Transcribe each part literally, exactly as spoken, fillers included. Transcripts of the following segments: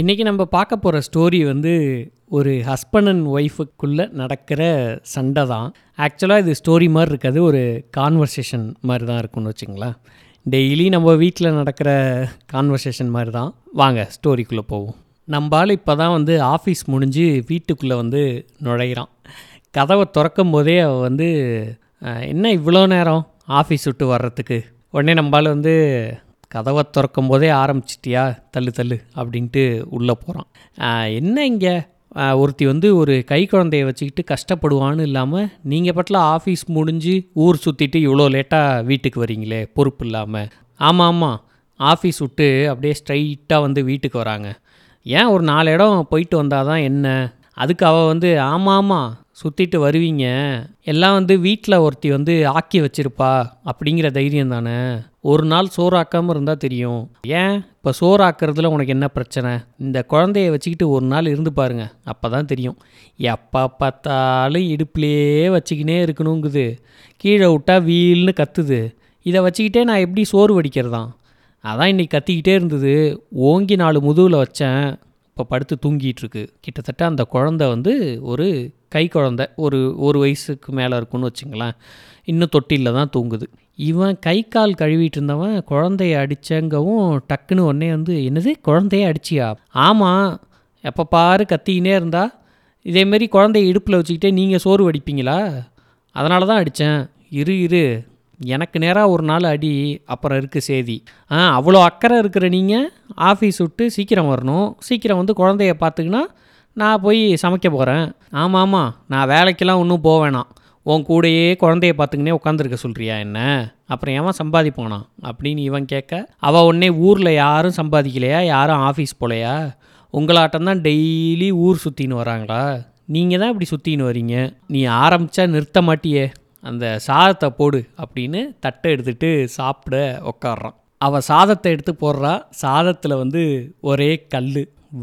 இன்றைக்கி நம்ம பார்க்க போகிற ஸ்டோரி வந்து ஒரு ஹஸ்பண்ட் அண்ட் ஒய்ஃபுக்குள்ளே நடக்கிற சண்டை தான். ஆக்சுவலாக இது ஸ்டோரி மாதிரி இருக்காது, ஒரு கான்வர்சேஷன் மாதிரி தான் இருக்குன்னு வச்சுங்களேன். டெய்லி நம்ம வீட்டில் நடக்கிற கான்வர்சேஷன் மாதிரி தான். வாங்க ஸ்டோரிக்குள்ளே போவோம். நம்மளால் இப்போ தான் வந்து ஆஃபீஸ் முடிஞ்சு வீட்டுக்குள்ளே வந்து நுழையிறான். கதவை திறக்கும் போதே அவள் வந்து என்ன இவ்வளோ நேரம் ஆஃபீஸ் விட்டு வர்றதுக்கு, உடனே நம்மளால் வந்து கதவை திறக்கும் போதே ஆரம்பிச்சிட்டியா தள்ளு தள்ளு அப்படின்ட்டு உள்ளே போகிறான். என்ன இங்கே ஒருத்தி வந்து ஒரு கை குழந்தைய வச்சுக்கிட்டு கஷ்டப்படுவான்னு இல்லாமல் நீங்கள் பட்டில் ஆஃபீஸ் முடிஞ்சு ஊர் சுற்றிட்டு இவ்வளோ லேட்டாக வீட்டுக்கு வரீங்களே பொறுப்பு இல்லாமல். ஆமாம் ஆமாம் ஆஃபீஸ் விட்டு அப்படியே ஸ்ட்ரைட்டாக வந்து வீட்டுக்கு வராங்க. ஏன் ஒரு நாலு இடம் போயிட்டு வந்தால் தான் என்ன? அதுக்கு அவள் வந்து ஆமாம் ஆமாம் சுற்றிட்டு வருவீங்க, எல்லாம் வந்து வீட்டில் ஒருத்தி வந்து ஆக்கி வச்சிருப்பா அப்படிங்கிற தைரியம் தானே, ஒரு நாள் சோறாக்காமல் இருந்தால் தெரியும், ஏன் இப்போ சோறாக்குறதுல உனக்கு என்ன பிரச்சனை, இந்த குழந்தைய வச்சுக்கிட்டு ஒரு நாள் இருந்து பாருங்க அப்போ தான் தெரியும், எப்போ பார்த்தாலும் இடுப்புலேயே வச்சுக்கினே இருக்கணுங்குது, கீழே விட்டா வீல்னு கத்துது, இதை வச்சுக்கிட்டே நான் எப்படி சோறு வடிக்கிறதான், அதான் இன்றைக்கி கத்திக்கிட்டே இருந்தது, ஓங்கி நாலு முதுகில் வச்சேன், இப்போ படுத்து தூங்கிகிட்ருக்கு. கிட்டத்தட்ட அந்த குழந்தை வந்து ஒரு கை குழந்தை, ஒரு ஒரு வயசுக்கு மேலே இருக்குன்னு வச்சுங்களேன். இன்னும் தொட்டிலில் தான் தூங்குது. இவன் கை கால் கழுவிட்டு இருந்தவன் குழந்தைய அடித்தங்கவும் டக்குன்னு உடனே வந்து என்னது குழந்தையே அடிச்சியா? ஆமாம், எப்போ பாரு கத்திக்கினே இருந்தா, இதேமாரி குழந்தைய இடுப்பில் வச்சுக்கிட்டே நீங்கள் சோறு வடிப்பீங்களா, அதனால தான் அடித்தேன், இரு இரு எனக்கு நேராக ஒரு நாள் அடி அப்புறம் இருக்குது சேதி, ஆ அவ்வளோ அக்கறை இருக்கிற நீங்கள் ஆஃபீஸ் விட்டு சீக்கிரம் வரணும், சீக்கிரம் வந்து குழந்தைய பார்த்துக்கினா நான் போய் சமைக்க போகிறேன். ஆமாம் ஆமாம் நான் வேலைக்கெல்லாம் ஒன்றும் போவேணாம், உன் கூடையே குழந்தைய பார்த்துக்கினே உட்காந்துருக்க சொல்கிறியா என்ன, அப்புறம் ஏன் சம்பாதிப்பானா அப்படின்னு இவன் கேட்க, அவள் உடனே ஊரில் யாரும் சம்பாதிக்கலையா, யாரும் ஆஃபீஸ் போகலையா, உங்களாட்டம் தான் டெய்லி ஊர் சுற்றின்னு வராங்களா, நீங்கள் தான் இப்படி சுற்றின்னு வரீங்க, நீ ஆரம்பித்தா நிறுத்த மாட்டியே, அந்த சாதத்தை போடு அப்படின்னு தட்டை எடுத்துகிட்டு சாப்பிட உக்காடுறான். அவள் சாதத்தை எடுத்து போடுறா. சாதத்தில் வந்து ஒரே கல்.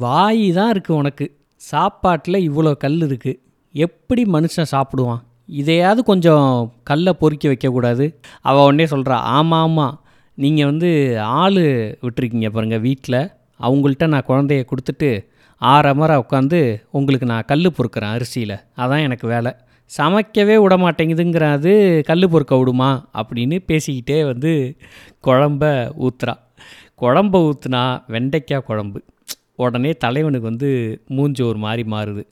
வாய் தான் இருக்குது உனக்கு, சாப்பாட்டில் இவ்வளோ கல் இருக்குது, எப்படி மனுஷன் சாப்பிடுவான், இதையாவது கொஞ்சம் கல்லை பொறுக்கி வைக்கக்கூடாது. அவள் உடனே சொல்கிறா, ஆமாம் ஆமாம் நீங்கள் வந்து ஆள் விட்டுருக்கீங்க பாருங்கள் வீட்டில், அவங்கள்ட்ட நான் குழந்தைய கொடுத்துட்டு ஆறமரை உட்காந்து உங்களுக்கு நான் கல் பொறுக்கிறேன் அரிசியில், அதான் எனக்கு வேலை, சமைக்கவே விடமாட்டேங்குதுங்கிற அது கல் பொறுக்க விடுமா அப்படின்னு பேசிக்கிட்டே வந்து குழம்ப ஊற்றுறா. குழம்ப ஊற்றுனா வெண்டைக்காய் குழம்பு. உடனே தலைவனுக்கு வந்து மூஞ்சி ஒரு மாதிரி மாறுது.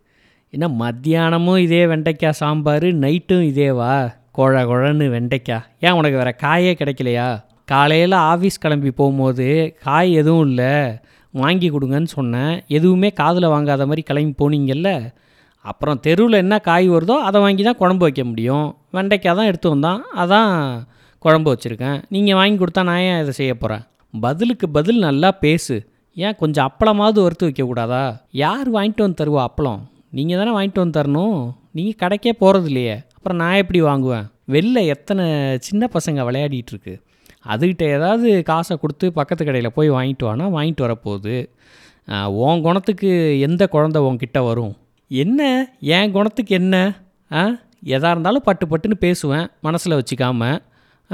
ஏன்னா மத்தியானமும் இதே வெண்டைக்காய் சாம்பார், நைட்டும் இதேவா, குழ குழன்னு வெண்டைக்காய், ஏன் உனக்கு வேறு காயே கிடைக்கலையா, காலையில் ஆஃபீஸ் கிளம்பி போகும்போது காய் எதுவும் இல்லை வாங்கி கொடுங்கன்னு சொன்னேன், எதுவுமே காதில் வாங்காத மாதிரி கிளம்பி போனீங்கல்ல, அப்புறம் தெருவில் என்ன காய் வருதோ அதை வாங்கி தான் குழம்பு வைக்க முடியும், வெண்டைக்காய் தான் எடுத்து வந்தான் அதான் குழம்பு வச்சுருக்கேன், நீங்கள் வாங்கி கொடுத்தா நான் ஏன் இதை செய்ய போகிறேன், பதிலுக்கு பதில் நல்லா பேசு, ஏன் கொஞ்சம் அப்பளமாவது வறுத்து வைக்கக்கூடாதா, யார் வாங்கிட்டு வந்து தருவா அப்பளம், நீங்கள் தானே வாங்கிட்டு வந்து தரணும், நீங்கள் கடைக்கே போகிறது இல்லையே, அப்புறம் நான் எப்படி வாங்குவேன், வெளில எத்தனை சின்ன பசங்க விளையாடிட்டுருக்கு, அதுக்கிட்ட ஏதாவது காசை கொடுத்து பக்கத்து கடையில் போய் வாங்கிட்டு வானா வாங்கிட்டு வரப்போகுது, உன் குணத்துக்கு எந்த குழந்தை உன்கிட்ட வரும், என்ன என் குணத்துக்கு என்ன, ஆ எதாக இருந்தாலும் பட்டு பட்டுன்னு பேசுவேன் மனசில் வச்சுக்காமல்,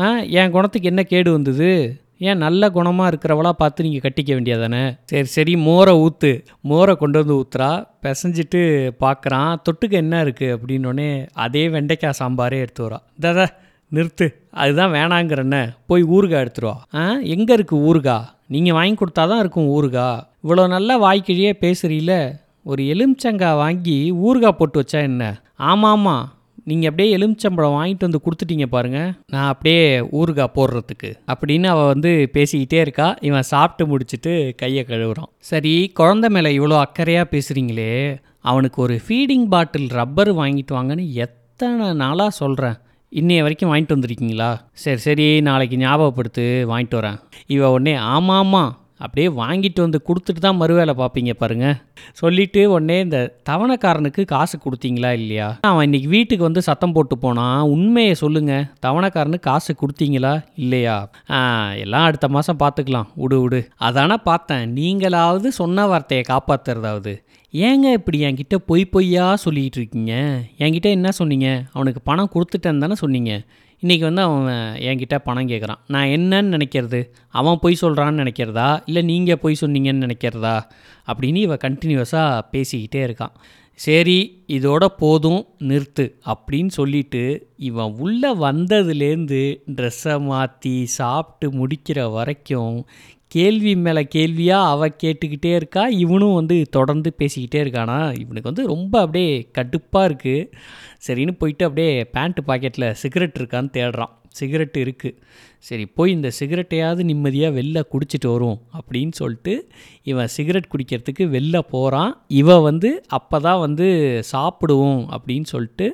ஆ என் குணத்துக்கு என்ன கேடு வந்தது, ஏன் நல்ல குணமாக இருக்கிறவளாக பார்த்து நீங்கள் கட்டிக்க வேண்டியதானே, சரி சரி மோரை ஊற்று, மோரை கொண்டு வந்து ஊற்றுறா. பிசைஞ்சிட்டு பார்க்குறான் தொட்டுக்க என்ன இருக்குது அப்படின்னோடனே அதே வெண்டைக்காய் சாம்பாரே எடுத்து வரா. இதாதா நிறுத்து, அதுதான் வேணாங்கிறண்ணே, போய் ஊறுகாய் எடுத்துருவா. ஆ எங்கே இருக்குது ஊறுகாய், நீங்கள் வாங்கி கொடுத்தா தான் இருக்கும் ஊறுகாய், இவ்வளோ நல்லா வாய்க்கிழியே பேசுகிறீல, ஒரு எலுமிச்சங்காய் வாங்கி ஊறுகாய் போட்டு வச்சா என்ன, ஆமாம் ஆமாம் நீங்கள் அப்படியே எலுமிச்சம்பழம் வாங்கிட்டு வந்து கொடுத்துட்டீங்க பாருங்கள் நான் அப்படியே ஊறுகாய் போடுறதுக்கு அப்படின்னு அவள் வந்து பேசிக்கிட்டே இருக்கா. இவன் சாப்பிட்டு முடிச்சுட்டு கையை கழுவுறான். சரி குழந்தை மேலே இவ்வளோ அக்கறையாக பேசுகிறீங்களே, அவனுக்கு ஒரு ஃபீடிங் பாட்டில் ரப்பர் வாங்கிட்டு வாங்கன்னு எத்தனை நாளாக சொல்கிறேன், இன்னைய வரைக்கும் வாங்கிட்டு வந்துருக்கீங்களா, சரி சரி நாளைக்கு ஞாபகப்படுத்து வாங்கிட்டு வரேன். இவன் உடனே ஆமாம் ஆமாம் அப்படியே வாங்கிட்டு வந்து கொடுத்துட்டு தான் மறுவேளை பார்ப்பீங்க பாருங்கள் சொல்லிவிட்டு உடனே இந்த தவணைக்காரனுக்கு காசு கொடுத்தீங்களா இல்லையா, அவன் இன்றைக்கி வீட்டுக்கு வந்து சத்தம் போட்டு போனான், உண்மையை சொல்லுங்கள், தவணைக்காரனுக்கு காசு கொடுத்தீங்களா இல்லையா, எல்லாம் அடுத்த மாதம் பார்த்துக்கலாம் விடு விடு, அதானே பார்த்தேன் நீங்களாவது சொன்ன வார்த்தையை காப்பாற்றுறதாவது, ஏங்க இப்படி என்கிட்ட பொய் பொய்யா சொல்லிக்கிட்டு இருக்கீங்க, என்கிட்ட என்ன சொன்னீங்க, அவனுக்கு பணம் கொடுத்துட்டேன்னு தானே சொன்னீங்க, இன்றைக்கி வந்து அவன் என்கிட்ட பணம் கேட்குறான். நான் என்னன்னு நினைக்கிறது? அவன் பொய் சொல்கிறான்னு நினைக்கிறதா, இல்லை நீங்கள் பொய் சொன்னீங்கன்னு நினைக்கிறதா அப்படின்னு இவன் கண்டினியூவஸாக பேசிக்கிட்டே இருக்கான். சரி இதோட போதும் நிறுத்து அப்படின்னு சொல்லிவிட்டு இவன் உள்ளே வந்ததுலேருந்து ட்ரெஸ்ஸை மாற்றி சாப்பிட்டு முடிக்கிற வரைக்கும் கேள்வி மேலே கேள்வியாக அவள் கேட்டுக்கிட்டே இருக்கா. இவனும் வந்து தொடர்ந்து பேசிக்கிட்டே இருக்கானா. இவனுக்கு வந்து ரொம்ப அப்படியே கடுப்பாக இருக்குது. சரின்னு போயிட்டு அப்படியே பேண்ட்டு பாக்கெட்டில் சிகரெட் இருக்கான்னு தேடுறான். சிகரெட் இருக்குது. சரி போய் இந்த சிகரெட்டையாவது நிம்மதியாக வெளில குடிச்சிட்டு வரும் அப்படின்னு சொல்லிட்டு இவன் சிகரெட் குடிக்கிறதுக்கு வெளில போகிறான். இவன் வந்து அப்போ தான் வந்து சாப்பிடுவோம் அப்படின்னு சொல்லிட்டு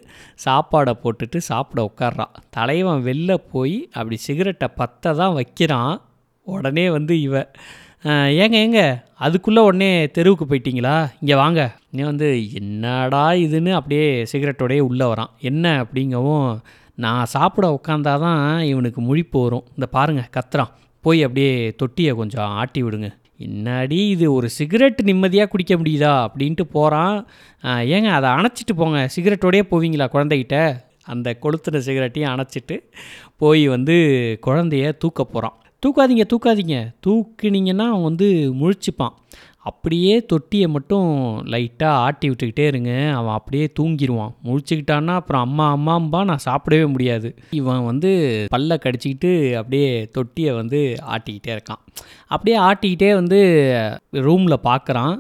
சாப்பாடை போட்டுட்டு சாப்பிட உட்கார்றான். தலைவன் வெளில போய் அப்படி சிகரெட்டை பற்ற தான் வைக்கிறான். உடனே வந்து இவ ஏங்க ஏங்க அதுக்குள்ளே உடனே தெருவுக்கு போயிட்டீங்களா, இங்கே வாங்க. இன்னும் வந்து என்னடா இதுன்னு அப்படியே சிகரெட்டோடையே உள்ளே வரான். என்ன அப்படிங்கவும் நான் சாப்பிட உட்காந்தா தான் இவனுக்கு முழிப்பு வரும், இந்த பாருங்கள் கத்துறான், போய் அப்படியே தொட்டியை கொஞ்சம் ஆட்டி விடுங்க. என்னாடி இது, ஒரு சிகரெட் நிம்மதியாக குடிக்க முடியுதா அப்படின்ட்டு போகிறான். ஏங்க அதை அணைச்சிட்டு போங்க, சிகரெட்டோடையே போவீங்களா குழந்தைகிட்ட. அந்த கொளுத்துற சிகரெட்டையும் அணைச்சிட்டு போய் வந்து குழந்தைய தூக்க போகிறான். தூக்காதீங்க தூக்காதீங்க தூக்குனீங்கன்னா அவன் வந்து முழிச்சுப்பான், அப்படியே தொட்டியை மட்டும் லைட்டாக ஆட்டி விட்டுக்கிட்டே இருங்க, அவன் அப்படியே தூங்கிடுவான். முழிச்சுக்கிட்டான்னா அப்புறம் அம்மா அம்மாம்பா நான் சாப்பிடவே முடியாது. இவன் வந்து பல்ல கடிச்சிக்கிட்டு அப்படியே தொட்டியை வந்து ஆட்டிக்கிட்டே இருக்கான். அப்படியே ஆட்டிக்கிட்டே வந்து ரூமில் பார்க்குறான்.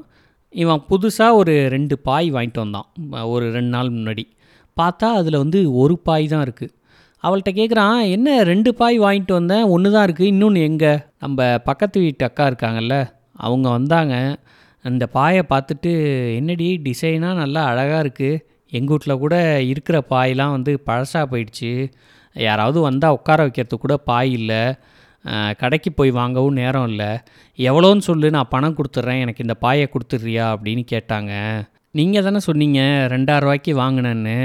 இவன் புதுசாக ஒரு ரெண்டு பாய் வாங்கிட்டு வந்தான் ஒரு ரெண்டு நாள் முன்னாடி. பார்த்தா அதில் வந்து ஒரு பாய் தான் இருக்குது. அவள்கிட்ட கேட்குறான், என்ன ரெண்டு பாய் வாங்கிட்டு வந்தேன், ஒன்று தான் இருக்குது, இன்னொன்று எங்கே? நம்ம பக்கத்து வீட்டு அக்கா இருக்காங்கல்ல, அவங்க வந்தாங்க, அந்த பாயை பார்த்துட்டு என்னடி டிசைனாக நல்லா அழகாக இருக்குது, எங்கள் வீட்டில் கூட இருக்கிற பாயெலாம் வந்து பழசாக போயிடுச்சு, யாராவது வந்தால் உட்கார வைக்கிறதுக்கு கூட பாய் இல்லை, கடைக்கு போய் வாங்கவும் நேரம் இல்லை, எவ்வளோன்னு சொல்லு நான் பணம் கொடுத்துட்றேன், எனக்கு இந்த பாயை கொடுத்துட்றியா அப்படின்னு கேட்டாங்க. நீங்கள் தானே சொன்னீங்க ரெண்டாயிரம் ரூபாய்க்கு வாங்கினேன்னு,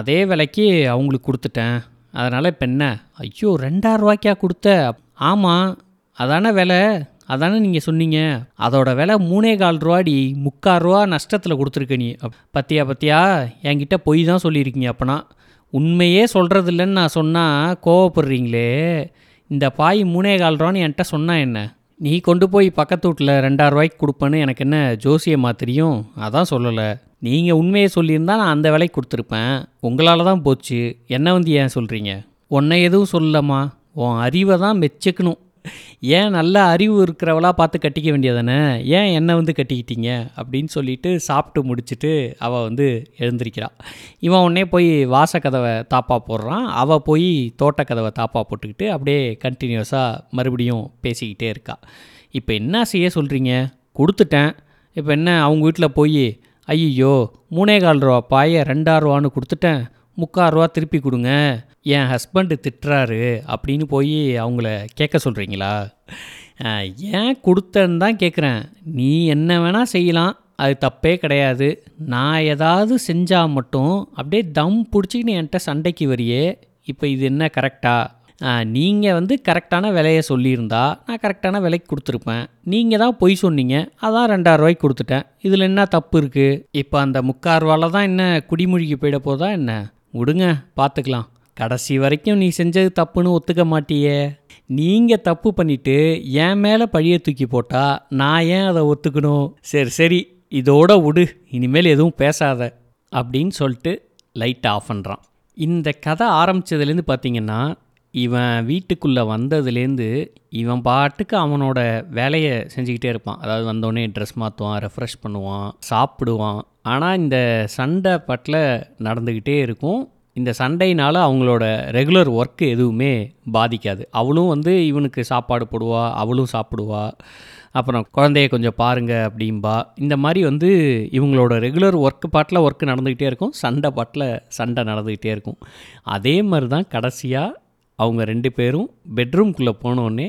அதே விலைக்கு அவங்களுக்கு கொடுத்துட்டேன், அதனால் இப்போ என்ன? ஐயோ ரெண்டாயிரம் ரூபாய்க்கா கொடுத்த? ஆமாம் அதான விலை, அதானே நீங்கள் சொன்னீங்க, அதோடய விலை மூணே கால் ரூபாடி, முக்கால் ரூபா நஷ்டத்தில் கொடுத்துருக்க நீ. பத்தியா பத்தியா என்கிட்ட பொய் தான் சொல்லியிருக்கீங்க, அப்போனா உண்மையே சொல்கிறது இல்லைன்னு நான் சொன்னால் கோவப்படுறீங்களே, இந்த பாய் மூணே கால் ரூபான்னு என்கிட்ட சொன்னால் என்ன? நீ கொண்டு போய் பக்கத்து வீட்டில் ரெண்டாயிரம் ரூபாய்க்கு கொடுப்பேன்னு எனக்கு என்ன ஜோசியமாக தெரியும்? அதான் சொல்லலை, நீங்கள் உண்மையை சொல்லியிருந்தா நான் அந்த விலைக்கு கொடுத்துருப்பேன், உங்களால் தான் போச்சு, என்ன வந்து ஏன் சொல்கிறீங்க? உன்னை எதுவும் சொல்லலாமா, உன் அறிவை தான் மெச்சுக்கணும், ஏன் நல்ல அறிவு இருக்கிறவளாக பார்த்து கட்டிக்க வேண்டியதானே, ஏன் என்னை வந்து கட்டிக்கிட்டீங்க அப்படின்னு சொல்லிட்டு சாப்பிட்டு முடிச்சுட்டு அவள் வந்து எழுந்திருக்கிறாள். இவன் உடனே போய் வாசக்கதவை தாப்பா போடுறான். அவள் போய் தோட்டக்கதவை தாப்பா போட்டுக்கிட்டு அப்படியே கண்டினியூஸாக மறுபடியும் பேசிக்கிட்டே இருக்காள். இப்போ என்ன செய்ய சொல்கிறீங்க, கொடுத்துட்டேன், இப்போ என்ன அவங்க வீட்டில் போய் ஐயோ மூணே கால் ரூபா பாயை ரெண்டாயிரூவான்னு கொடுத்துட்டேன், முக்கால் ரூபா திருப்பி கொடுங்க, என் ஹஸ்பண்டு திட்டுறாரு அப்படின்னு போய் அவங்கள கேட்க சொல்கிறீங்களா? ஏன் கொடுத்தேன்னு தான் கேட்குறேன், நீ என்ன வேணால் செய்யலாம், அது தப்பே கிடையாது, நான் ஏதாவது செஞ்சால் மட்டும் அப்படியே தம் பிடிச்சிக்கின்னு என்கிட்ட சண்டைக்கு வரியே, இப்போ இது என்ன கரெக்டா? நீங்கள் வந்து கரெக்டான விலையை சொல்லியிருந்தா நான் கரெக்டான விலைக்கு கொடுத்துருப்பேன், நீங்கள் தான் பொய் சொன்னீங்க, அதான் ரெண்டாயிரம் ரூபாய்க்கு கொடுத்துட்டேன், இதில் என்ன தப்பு இருக்குது? இப்போ அந்த முக்கால் ரூபாவில் தான் என்ன குடிமூழ்கி போயிட போதா என்ன? விடுங்க பார்த்துக்கலாம், கடைசி வரைக்கும் நீ செஞ்சது தப்புன்னு ஒத்துக்க மாட்டியே, நீங்கள் தப்பு பண்ணிவிட்டு என் மேலே பழியை தூக்கி போட்டால் நான் ஏன் அதை ஒத்துக்கணும்? சரி சரி இதோட விடு, இனிமேல் எதுவும் பேசாத அப்படின்னு சொல்லிட்டு லைட் ஆஃப் பண்ணுறான். இந்த கதை ஆரம்பித்ததுலேருந்து பார்த்திங்கன்னா இவன் வீட்டுக்குள்ளே வந்ததுலேருந்து இவன் பாட்டுக்கு அவனோட வேலையை செஞ்சுக்கிட்டே இருப்பான். அதாவது வந்தோடனே ட்ரெஸ் மாற்றுவான், ரெஃப்ரெஷ் பண்ணுவான், சாப்பிடுவான். ஆனால் இந்த சண்டை பட்டில் நடந்துக்கிட்டே இருக்கும். இந்த சண்டையினால் அவங்களோட ரெகுலர் ஒர்க்கு எதுவுமே பாதிக்காது. அவளும் வந்து இவனுக்கு சாப்பாடு போடுவா, அவளும் சாப்பிடுவா, அப்புறம் குழந்தைய கொஞ்சம் பாருங்கள் அப்படிம்பா. இந்த மாதிரி வந்து இவங்களோட ரெகுலர் ஒர்க்கு பாட்டில் ஒர்க்கு நடந்துக்கிட்டே இருக்கும், சண்டை பாட்டில் சண்டை நடந்துக்கிட்டே இருக்கும். அதே மாதிரி தான் கடைசியாக அவங்க ரெண்டு பேரும் பெட்ரூம்குள்ளே போனோடனே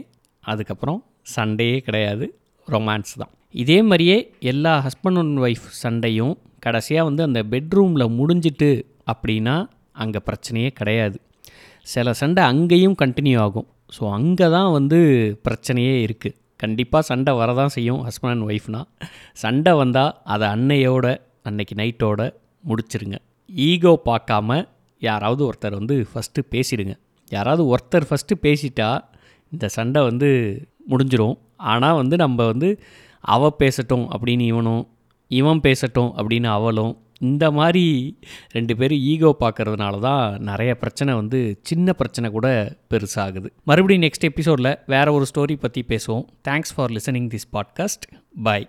அதுக்கப்புறம் சண்டையே கிடையாது, ரொமான்ஸ் தான். இதே மாதிரியே எல்லா ஹஸ்பண்ட் அண்ட் ஒய்ஃப் சண்டையும் கடைசியாக வந்து அந்த பெட்ரூமில் முடிஞ்சிட்டு அப்படின்னா அங்கே பிரச்சனையே கிடையாது. சில சண்டை அங்கேயும் கண்டினியூ ஆகும். ஸோ அங்கே தான் வந்து பிரச்சனையே இருக்குது. கண்டிப்பாக சண்டை வரதான் செய்யும். ஹஸ்பண்ட் அண்ட் ஒய்ஃப்னால் சண்டை வந்தால் அதை அன்னையோட அன்னைக்கு நைட்டோட முடிச்சிருங்க. ஈகோ பார்க்காம யாராவது ஒருத்தர் வந்து ஃபஸ்ட்டு பேசிடுங்க. யாராவது ஒருத்தர் ஃபஸ்ட்டு பேசிட்டா இந்த சண்டை வந்து முடிஞ்சிடும். ஆனால் வந்து நம்ம வந்து அவள் பேசட்டும் அப்படின்னு இவனும், இவன் பேசட்டும் அப்படின்னு அவளும், இந்த மாதிரி ரெண்டு பேரும் ஈகோ பார்க்கறதுனால தான் நிறைய பிரச்சனை வந்து சின்ன பிரச்சனை கூட பெருசாகுது. மறுபடியும் நெக்ஸ்ட் எபிசோடில் வேறு ஒரு ஸ்டோரி பற்றி பேசுவோம். Thanks for listening this podcast. By.